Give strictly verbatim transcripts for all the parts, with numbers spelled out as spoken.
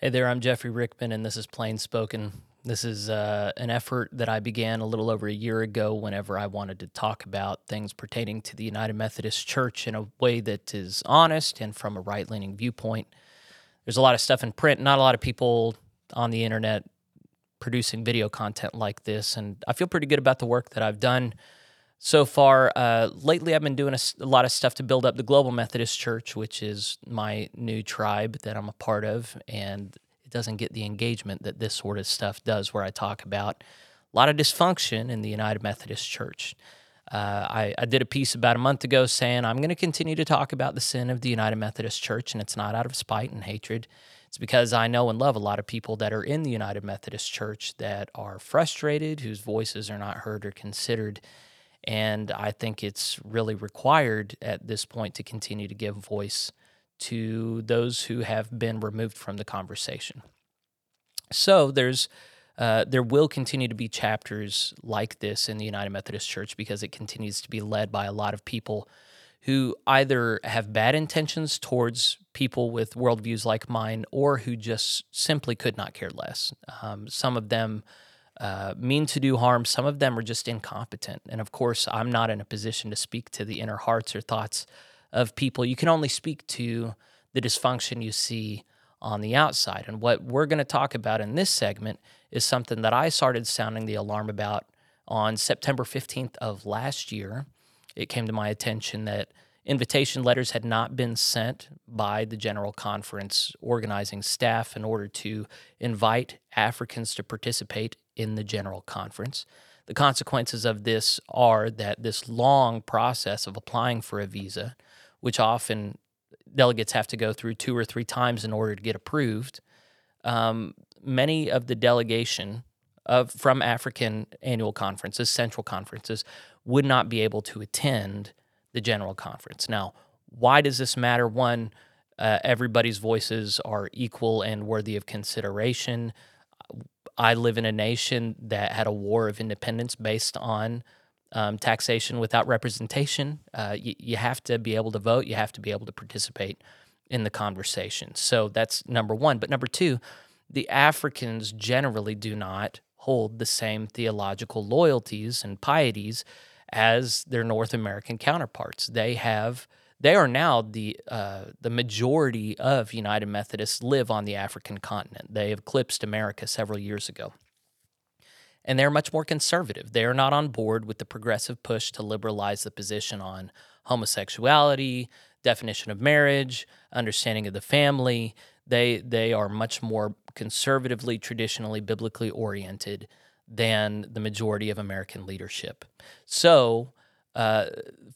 Hey there, I'm Jeffrey Rickman, and this is Plain Spoken. This is uh, an effort that I began a little over a year ago whenever I wanted to talk about things pertaining to the United Methodist Church in a way that is honest and from a right-leaning viewpoint. There's a lot of stuff in print, not a lot of people on the internet producing video content like this, and I feel pretty good about the work that I've done so far. Uh, lately, I've been doing a, a lot of stuff to build up the Global Methodist Church, which is my new tribe that I'm a part of, and it doesn't get the engagement that this sort of stuff does, where I talk about a lot of dysfunction in the United Methodist Church. Uh, I, I did a piece about a month ago saying I'm going to continue to talk about the sin of the United Methodist Church, and it's not out of spite and hatred. It's because I know and love a lot of people that are in the United Methodist Church that are frustrated, whose voices are not heard or considered. And I think it's really required at this point to continue to give voice to those who have been removed from the conversation. So there's, uh, there will continue to be chapters like this in the United Methodist Church because it continues to be led by a lot of people who either have bad intentions towards people with worldviews like mine or who just simply could not care less. Um, some of them Uh, mean to do harm. Some of them are just incompetent. And of course, I'm not in a position to speak to the inner hearts or thoughts of people. You can only speak to the dysfunction you see on the outside. And what we're going to talk about in this segment is something that I started sounding the alarm about on September fifteenth of last year. It came to my attention that invitation letters had not been sent by the General Conference organizing staff in order to invite Africans to participate in the General Conference. The consequences of this are that this long process of applying for a visa, which often delegates have to go through two or three times in order to get approved, um, many of the delegation of from African annual conferences, central conferences, would not be able to attend the General Conference. Now, why does this matter? One, uh, everybody's voices are equal and worthy of consideration. I live in a nation that had a war of independence based on um, taxation without representation. Uh, you, you have to be able to vote. You have to be able to participate in the conversation. So that's number one. But number two, the Africans generally do not hold the same theological loyalties and pieties as their North American counterparts. They have, they are now the uh, the majority of United Methodists live on the African continent. They eclipsed America several years ago. And they're much more conservative. They are not on board with the progressive push to liberalize the position on homosexuality, definition of marriage, understanding of the family. They, they are much more conservatively, traditionally, biblically oriented than the majority of American leadership. So, uh,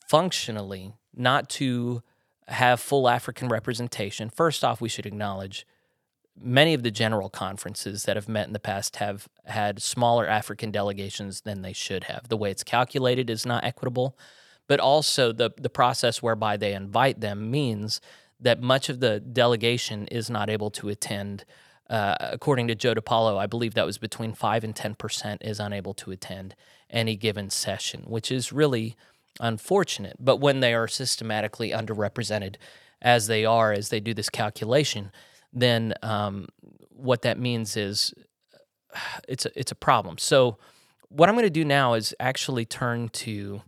functionally, not to have full African representation, first off, we should acknowledge many of the general conferences that have met in the past have had smaller African delegations than they should have. The way it's calculated is not equitable, but also the, the process whereby they invite them means that much of the delegation is not able to attend. Uh, according to Joe DiPaolo, I believe that was between five and ten percent is unable to attend any given session, which is really unfortunate. But when they are systematically underrepresented, as they are, as they do this calculation, then um, what that means is it's a, it's a problem. So what I'm going to do now is actually turn to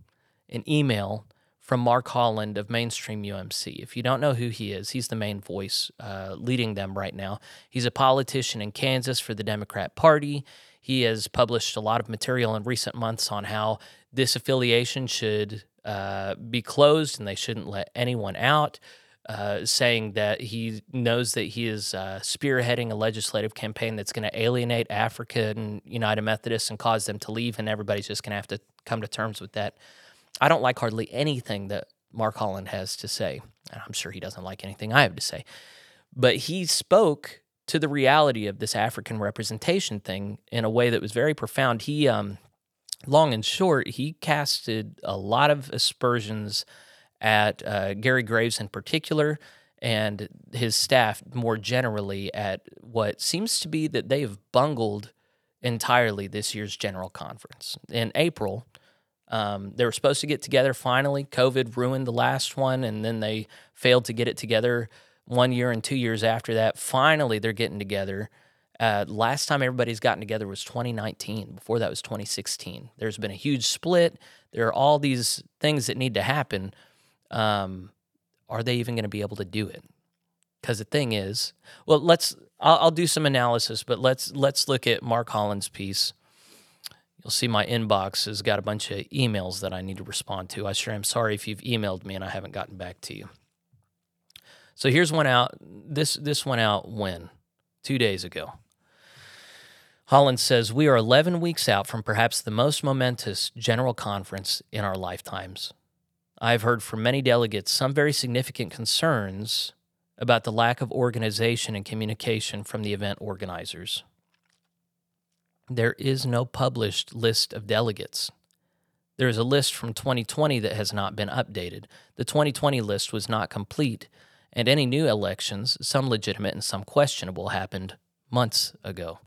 an email from Mark Holland of Mainstream U M C. If you don't know who he is, he's the main voice uh, leading them right now. He's a politician in Kansas for the Democrat Party. He has published a lot of material in recent months on how this affiliation should uh, be closed and they shouldn't let anyone out, uh, saying that he knows that he is uh, spearheading a legislative campaign that's going to alienate Africa and United Methodists and cause them to leave, and everybody's just going to have to come to terms with that. I don't like hardly anything that Mark Holland has to say, and I'm sure he doesn't like anything I have to say. But he spoke to the reality of this African representation thing in a way that was very profound. He, um, long and short, he casted a lot of aspersions at uh, Gary Graves in particular and his staff more generally at what seems to be that they have bungled entirely this year's General Conference. In April, Um, they were supposed to get together finally. COVID ruined the last one, and then they failed to get it together one year and two years after that, finally they're getting together. Uh, last time everybody's gotten together was twenty nineteen. Before that was twenty sixteen. There's been a huge split. There are all these things that need to happen. Um, are they even going to be able to do it? Because the thing is, well, let's. I'll, I'll do some analysis, but let's let's look at Mark Holland's piece. You'll see my inbox has got a bunch of emails that I need to respond to. I sure am sorry if you've emailed me and I haven't gotten back to you. So here's one out. This this went out when? Two days ago. Holland says, we are eleven weeks out from perhaps the most momentous General Conference in our lifetimes. I've heard from many delegates some very significant concerns about the lack of organization and communication from the event organizers. There is no published list of delegates. There is a list from twenty twenty that has not been updated. The twenty twenty list was not complete, and any new elections, some legitimate and some questionable, happened months ago.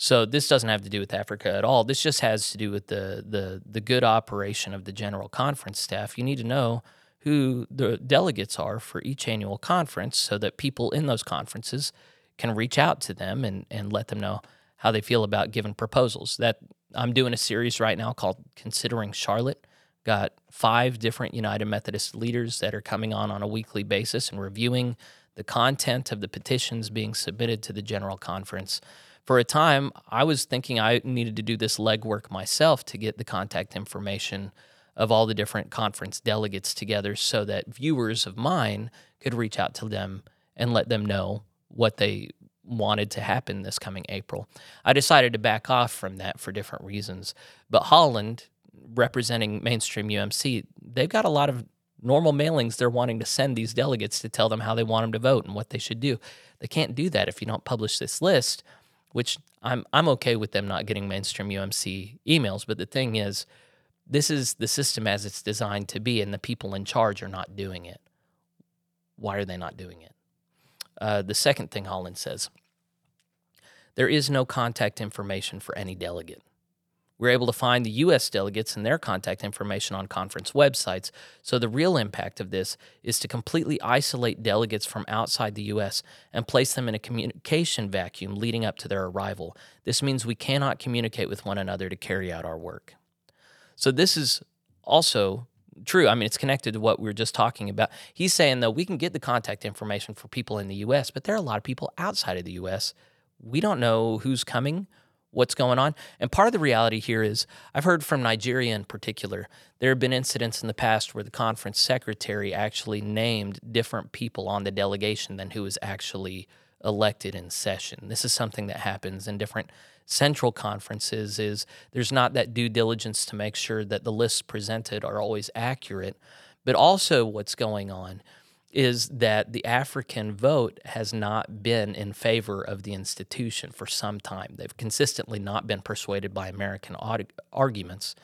So this doesn't have to do with Africa at all. This just has to do with the the, the good operation of the General Conference staff. You need to know who the delegates are for each annual conference so that people in those conferences can reach out to them and, and let them know how they feel about given proposals. That I'm doing a series right now called Considering Charlotte. Got five different United Methodist leaders that are coming on on a weekly basis and reviewing the content of the petitions being submitted to the General Conference. For a time, I was thinking I needed to do this legwork myself to get the contact information of all the different conference delegates together so that viewers of mine could reach out to them and let them know what they wanted to happen this coming April. I decided to back off from that for different reasons. But Holland, representing Mainstream U M C, they've got a lot of normal mailings they're wanting to send these delegates to tell them how they want them to vote and what they should do. They can't do that if you don't publish this list, which I'm I'm okay with them not getting Mainstream U M C emails, but the thing is, this is the system as it's designed to be, and the people in charge are not doing it. Why are they not doing it? Uh, the second thing Holland says, there is no contact information for any delegate. We're able to find the U S delegates and their contact information on conference websites, so the real impact of this is to completely isolate delegates from outside the U S and place them in a communication vacuum leading up to their arrival. This means we cannot communicate with one another to carry out our work. So this is also true. I mean, it's connected to what we were just talking about. He's saying, though, we can get the contact information for people in the U S, but there are a lot of people outside of the U S. We don't know who's coming, what's going on. And part of the reality here is I've heard from Nigeria in particular, there have been incidents in the past where the conference secretary actually named different people on the delegation than who was actually elected in session. This is something that happens in different central conferences, is there's not that due diligence to make sure that the lists presented are always accurate. But also what's going on is that the African vote has not been in favor of the institution for some time. They've consistently not been persuaded by American arguments.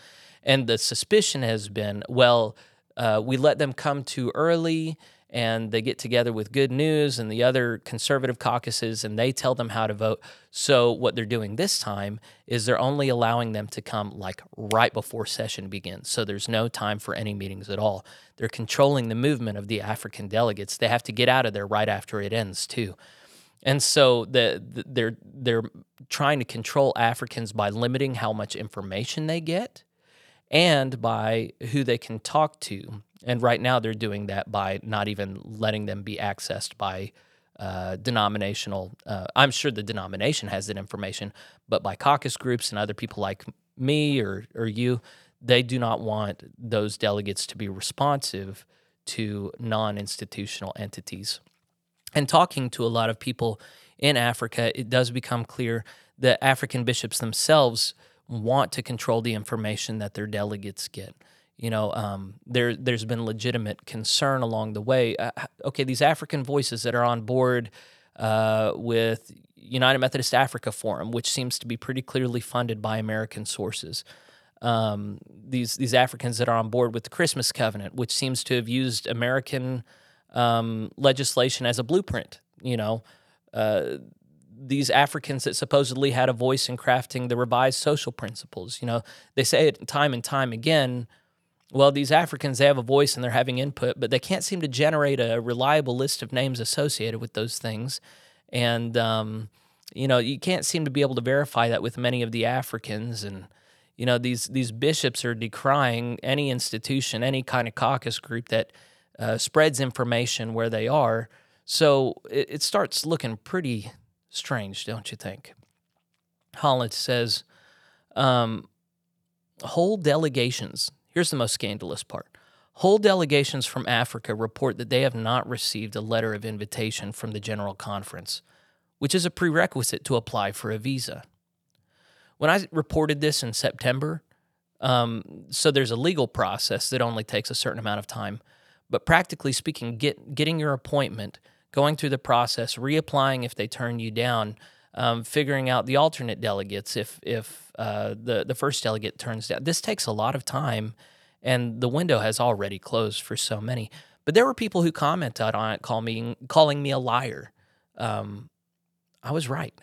And the suspicion has been, well, uh, we let them come too early, and they get together with Good News and the other conservative caucuses, and they tell them how to vote. So what they're doing this time is they're only allowing them to come like right before session begins. So there's no time for any meetings at all. They're controlling the movement of the African delegates. They have to get out of there right after it ends too. And so the, the, they're, they're trying to control Africans by limiting how much information they get and by who they can talk to. And right now they're doing that by not even letting them be accessed by uh, denominational, uh, I'm sure the denomination has that information, but by caucus groups and other people like me or, or you, they do not want those delegates to be responsive to non-institutional entities. And talking to a lot of people in Africa, it does become clear that African bishops themselves want to control the information that their delegates get. You know, um, there, there's been legitimate concern along the way. Uh, okay, these African voices that are on board uh, with United Methodist Africa Forum, which seems to be pretty clearly funded by American sources. Um, these these Africans that are on board with the Christmas Covenant, which seems to have used American um, legislation as a blueprint. You know, uh, these Africans that supposedly had a voice in crafting the revised social principles. You know, they say it time and time again, well, these Africans, they have a voice and they're having input, but they can't seem to generate a reliable list of names associated with those things. And, um, you know, you can't seem to be able to verify that with many of the Africans. And, you know, these these bishops are decrying any institution, any kind of caucus group that uh, spreads information where they are. So it, it starts looking pretty strange, don't you think? Holland says, um, whole delegations... Here's the most scandalous part. Whole delegations from Africa report that they have not received a letter of invitation from the General Conference, which is a prerequisite to apply for a visa. When I reported this in September, um, so there's a legal process that only takes a certain amount of time, but practically speaking, get, getting your appointment, going through the process, reapplying if they turn you down, Um, figuring out the alternate delegates if if uh, the, the first delegate turns down. This takes a lot of time, and the window has already closed for so many. But there were people who commented on it, call me, calling me a liar. Um, I was right.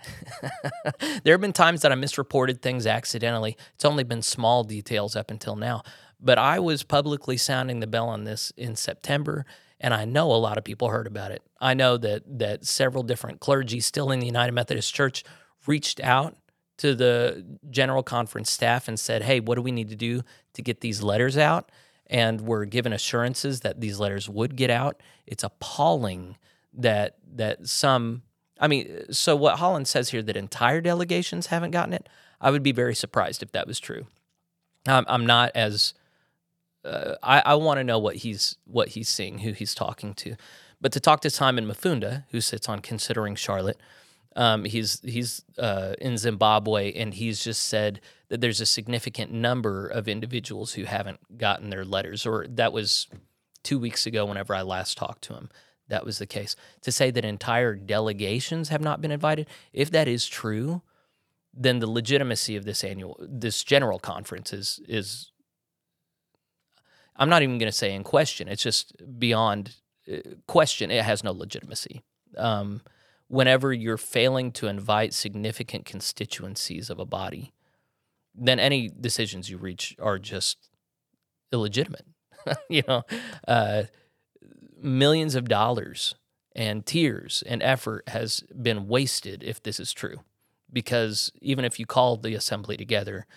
There have been times that I misreported things accidentally. It's only been small details up until now. But I was publicly sounding the bell on this in September, and I know a lot of people heard about it. I know that that several different clergy still in the United Methodist Church reached out to the General Conference staff and said, hey, what do we need to do to get these letters out? And were given assurances that these letters would get out. It's appalling that that some, I mean, so what Holland says here, that entire delegations haven't gotten it, I would be very surprised if that was true. I'm, I'm not as... Uh, I, I want to know what he's what he's seeing, who he's talking to. But to talk to Simon Mafunda, who sits on Considering Charlotte, um, he's he's uh, in Zimbabwe, and he's just said that there's a significant number of individuals who haven't gotten their letters, or that was two weeks ago whenever I last talked to him. That was the case. To say that entire delegations have not been invited, if that is true, then the legitimacy of this annual, this general conference is is... I'm not even going to say in question. It's just beyond question. It has no legitimacy. Um, whenever you're failing to invite significant constituencies of a body, then any decisions you reach are just illegitimate. You know, uh, millions of dollars and tears and effort has been wasted if this is true, because even if you call the assembly together,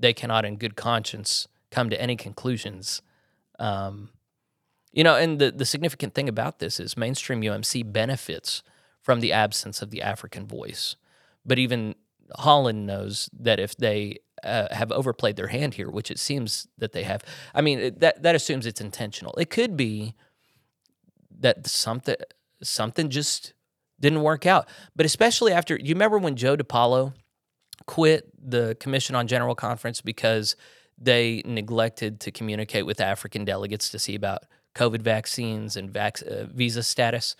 they cannot in good conscience come to any conclusions. Um, you know, and the, the significant thing about this is Mainstream U M C benefits from the absence of the African voice. But even Holland knows that if they uh, have overplayed their hand here, which it seems that they have, I mean, it, that, that assumes it's intentional. It could be that something something just didn't work out. But especially after, you remember when Joe DiPaolo quit the Commission on General Conference because they neglected to communicate with African delegates to see about COVID vaccines and vac- uh, visa status.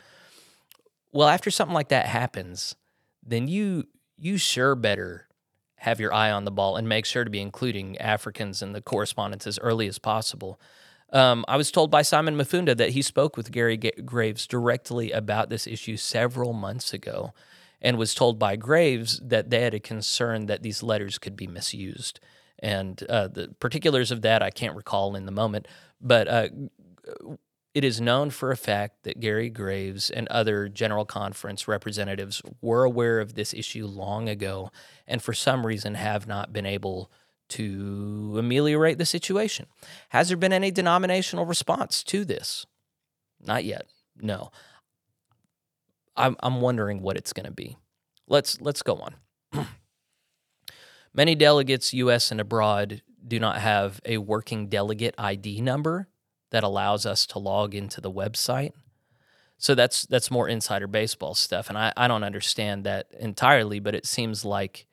Well, after something like that happens, then you you sure better have your eye on the ball and make sure to be including Africans in the correspondence as early as possible. Um, I was told by Simon Mafunda that he spoke with Gary G- Graves directly about this issue several months ago and was told by Graves that they had a concern that these letters could be misused. And uh, the particulars of that I can't recall in the moment, but uh, it is known for a fact that Gary Graves and other General Conference representatives were aware of this issue long ago and for some reason have not been able to ameliorate the situation. Has there been any denominational response to this? Not yet, no. I'm, I'm wondering what it's going to be. Let's, let's go on. Many delegates, U S and abroad, do not have a working delegate I D number that allows us to log into the website. So that's that's more insider baseball stuff, and I, I don't understand that entirely, but it seems like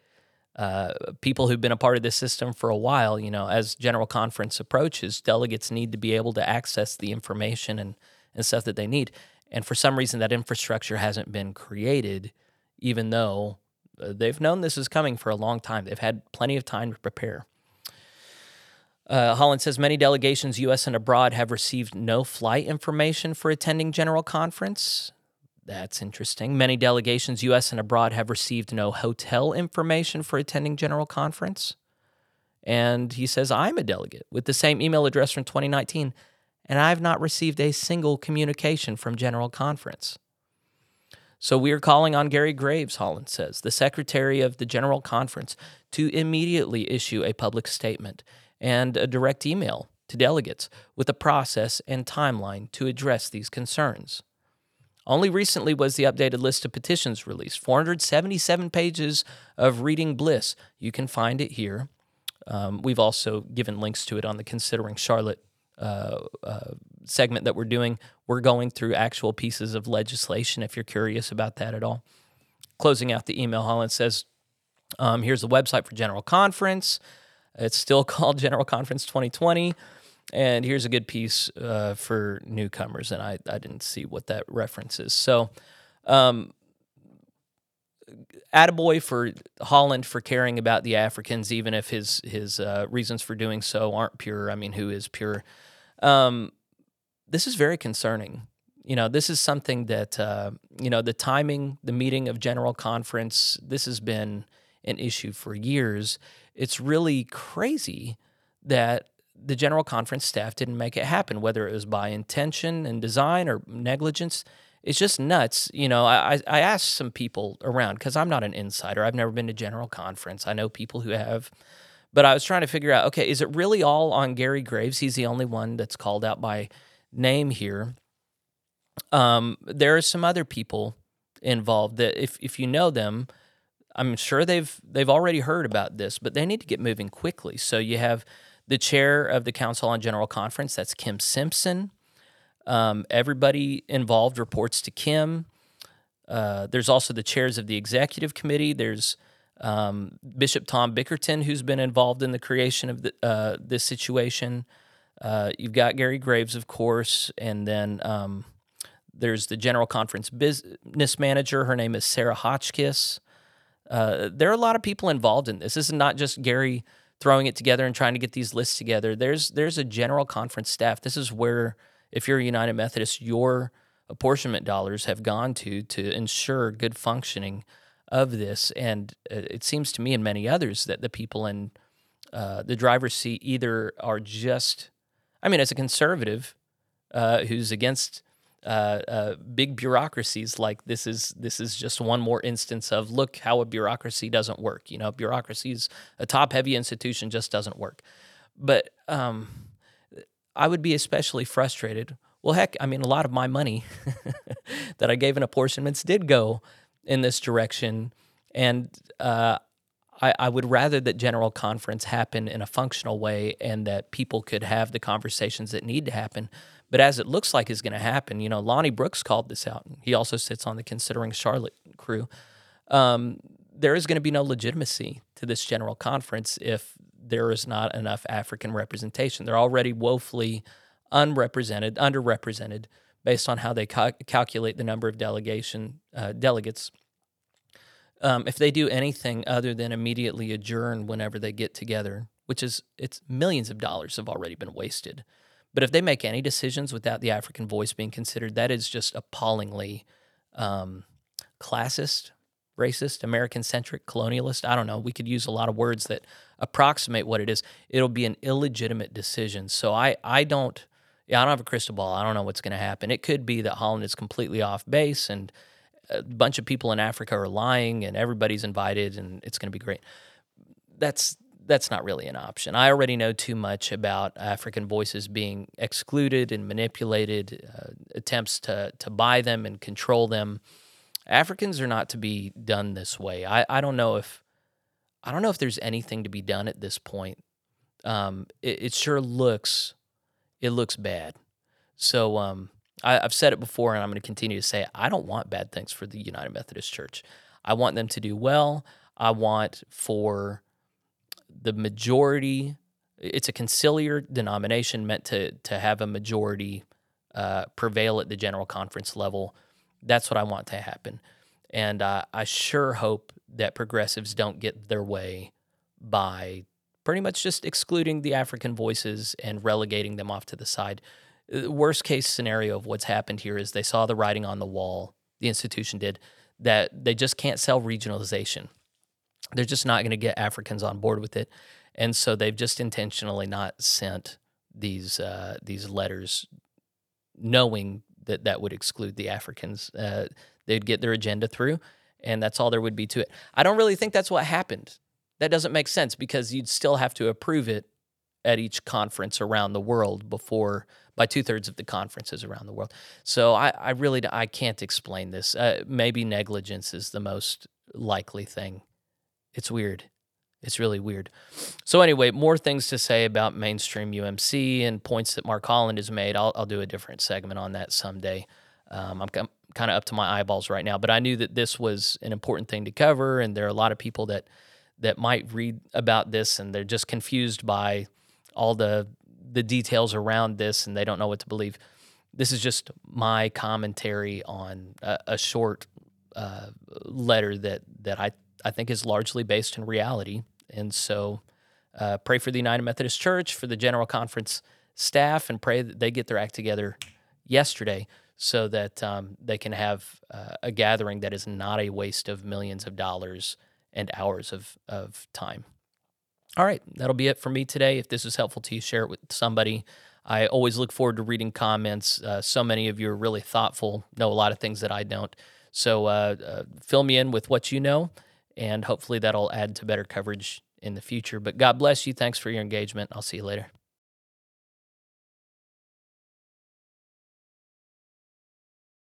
uh, people who've been a part of this system for a while, you know, as General Conference approaches, delegates need to be able to access the information and, and stuff that they need. And for some reason, that infrastructure hasn't been created, even though they've known this is coming for a long time. They've had plenty of time to prepare. Uh, Holland says, many delegations, U S and abroad, have received no flight information for attending General Conference. That's interesting. Many delegations, U S and abroad, have received no hotel information for attending General Conference. And he says, I'm a delegate with the same email address from twenty nineteen, and I've not received a single communication from General Conference. So we are calling on Gary Graves, Holland says, the secretary of the General Conference, to immediately issue a public statement and a direct email to delegates with a process and timeline to address these concerns. Only recently was the updated list of petitions released, four hundred seventy-seven pages of reading bliss. You can find it here. Um, we've also given links to it on the Considering Charlotte uh, uh, segment that we're doing. We're going through actual pieces of legislation if you're curious about that at all. Closing out the email, Holland says, um, here's the website for General Conference. It's still called General Conference twenty twenty. And here's a good piece uh, for newcomers, and I, I didn't see what that reference is. So um, attaboy for Holland for caring about the Africans, even if his, his uh, reasons for doing so aren't pure. I mean, who is pure? Um, this is very concerning. You know, this is something that, uh, you know, the timing, the meeting of General Conference, this has been an issue for years. It's really crazy that the General Conference staff didn't make it happen, whether it was by intention and design or negligence. It's just nuts. You know, I, I asked some people around because I'm not an insider. I've never been to General Conference. I know people who have. But I was trying to figure out, okay, is it really all on Gary Graves? He's the only one that's called out by name here. Um, there are some other people involved that if if you know them, I'm sure they've they've already heard about this, but they need to get moving quickly. So you have the chair of the Council on General Conference, that's Kim Simpson. Um, everybody involved reports to Kim. Uh, there's also the chairs of the executive committee. There's um, Bishop Tom Bickerton, who's been involved in the creation of the, uh, this situation. Uh, you've got Gary Graves, of course, and then um, there's the General Conference business manager. Her name is Sarah Hotchkiss. Uh, there are a lot of people involved in this. This is not just Gary throwing it together and trying to get these lists together. There's there's a General Conference staff. This is where, if you're a United Methodist, your apportionment dollars have gone to to ensure good functioning of this. And it seems to me and many others that the people in uh, the driver's seat either are just, I mean, as a conservative uh, who's against Uh, uh, big bureaucracies, like this is this is just one more instance of look how a bureaucracy doesn't work. You know, bureaucracy is a top-heavy institution, just doesn't work. But um, I would be especially frustrated. Well, heck, I mean, a lot of my money that I gave in apportionments did go in this direction, and uh, I, I would rather that General Conference happen in a functional way and that people could have the conversations that need to happen. But as it looks like is going to happen, you know, Lonnie Brooks called this out. He also sits on the Considering Charlotte crew. Um, there is going to be no legitimacy to this General Conference if there is not enough African representation. They're already woefully unrepresented, underrepresented, based on how they ca- calculate the number of delegation uh, delegates. Um, if they do anything other than immediately adjourn whenever they get together, which is it's millions of dollars have already been wasted. But if they make any decisions without the African voice being considered, that is just appallingly um, classist, racist, American-centric, colonialist. I don't know. We could use a lot of words that approximate what it is. It'll be an illegitimate decision. So I, I don't yeah, I don't have a crystal ball. I don't know what's going to happen. It could be that Holland is completely off base and a bunch of people in Africa are lying and everybody's invited and it's going to be great. That's... That's not really an option. I already know too much about African voices being excluded and manipulated, uh, attempts to to buy them and control them. Africans are not to be done this way. I, I don't know if I don't know if there's anything to be done at this point. Um, it, it sure looks it looks bad. So um, I, I've said it before, and I'm going to continue to say it. I don't want bad things for the United Methodist Church. I want them to do well. I want for the majority, it's a conciliar denomination meant to to have a majority uh, prevail at the General Conference level. That's what I want to happen. And uh, I sure hope that progressives don't get their way by pretty much just excluding the African voices and relegating them off to the side. Worst case scenario of what's happened here is they saw the writing on the wall, the institution did, that they just can't sell regionalization. They're just not going to get Africans on board with it. And so they've just intentionally not sent these uh, these letters knowing that that would exclude the Africans. Uh, they'd get their agenda through, and that's all there would be to it. I don't really think that's what happened. That doesn't make sense because you'd still have to approve it at each conference around the world before by two-thirds of the conferences around the world. So I, I really I can't explain this. Uh, maybe negligence is the most likely thing. It's weird. It's really weird. So anyway, more things to say about Mainstream U M C and points that Mark Holland has made. I'll, I'll do a different segment on that someday. Um, I'm, I'm kind of up to my eyeballs right now, but I knew that this was an important thing to cover, and there are a lot of people that that might read about this, and they're just confused by all the the details around this, and they don't know what to believe. This is just my commentary on a, a short uh, letter that, that I, I think is largely based in reality. And so uh, pray for the United Methodist Church, for the General Conference staff, and pray that they get their act together yesterday so that um, they can have uh, a gathering that is not a waste of millions of dollars and hours of, of time. All right, that'll be it for me today. If this was helpful to you, share it with somebody. I always look forward to reading comments. Uh, so many of you are really thoughtful, know a lot of things that I don't. So uh, uh, fill me in with what you know, and hopefully that'll add to better coverage in the future. But God bless you. Thanks for your engagement. I'll see you later.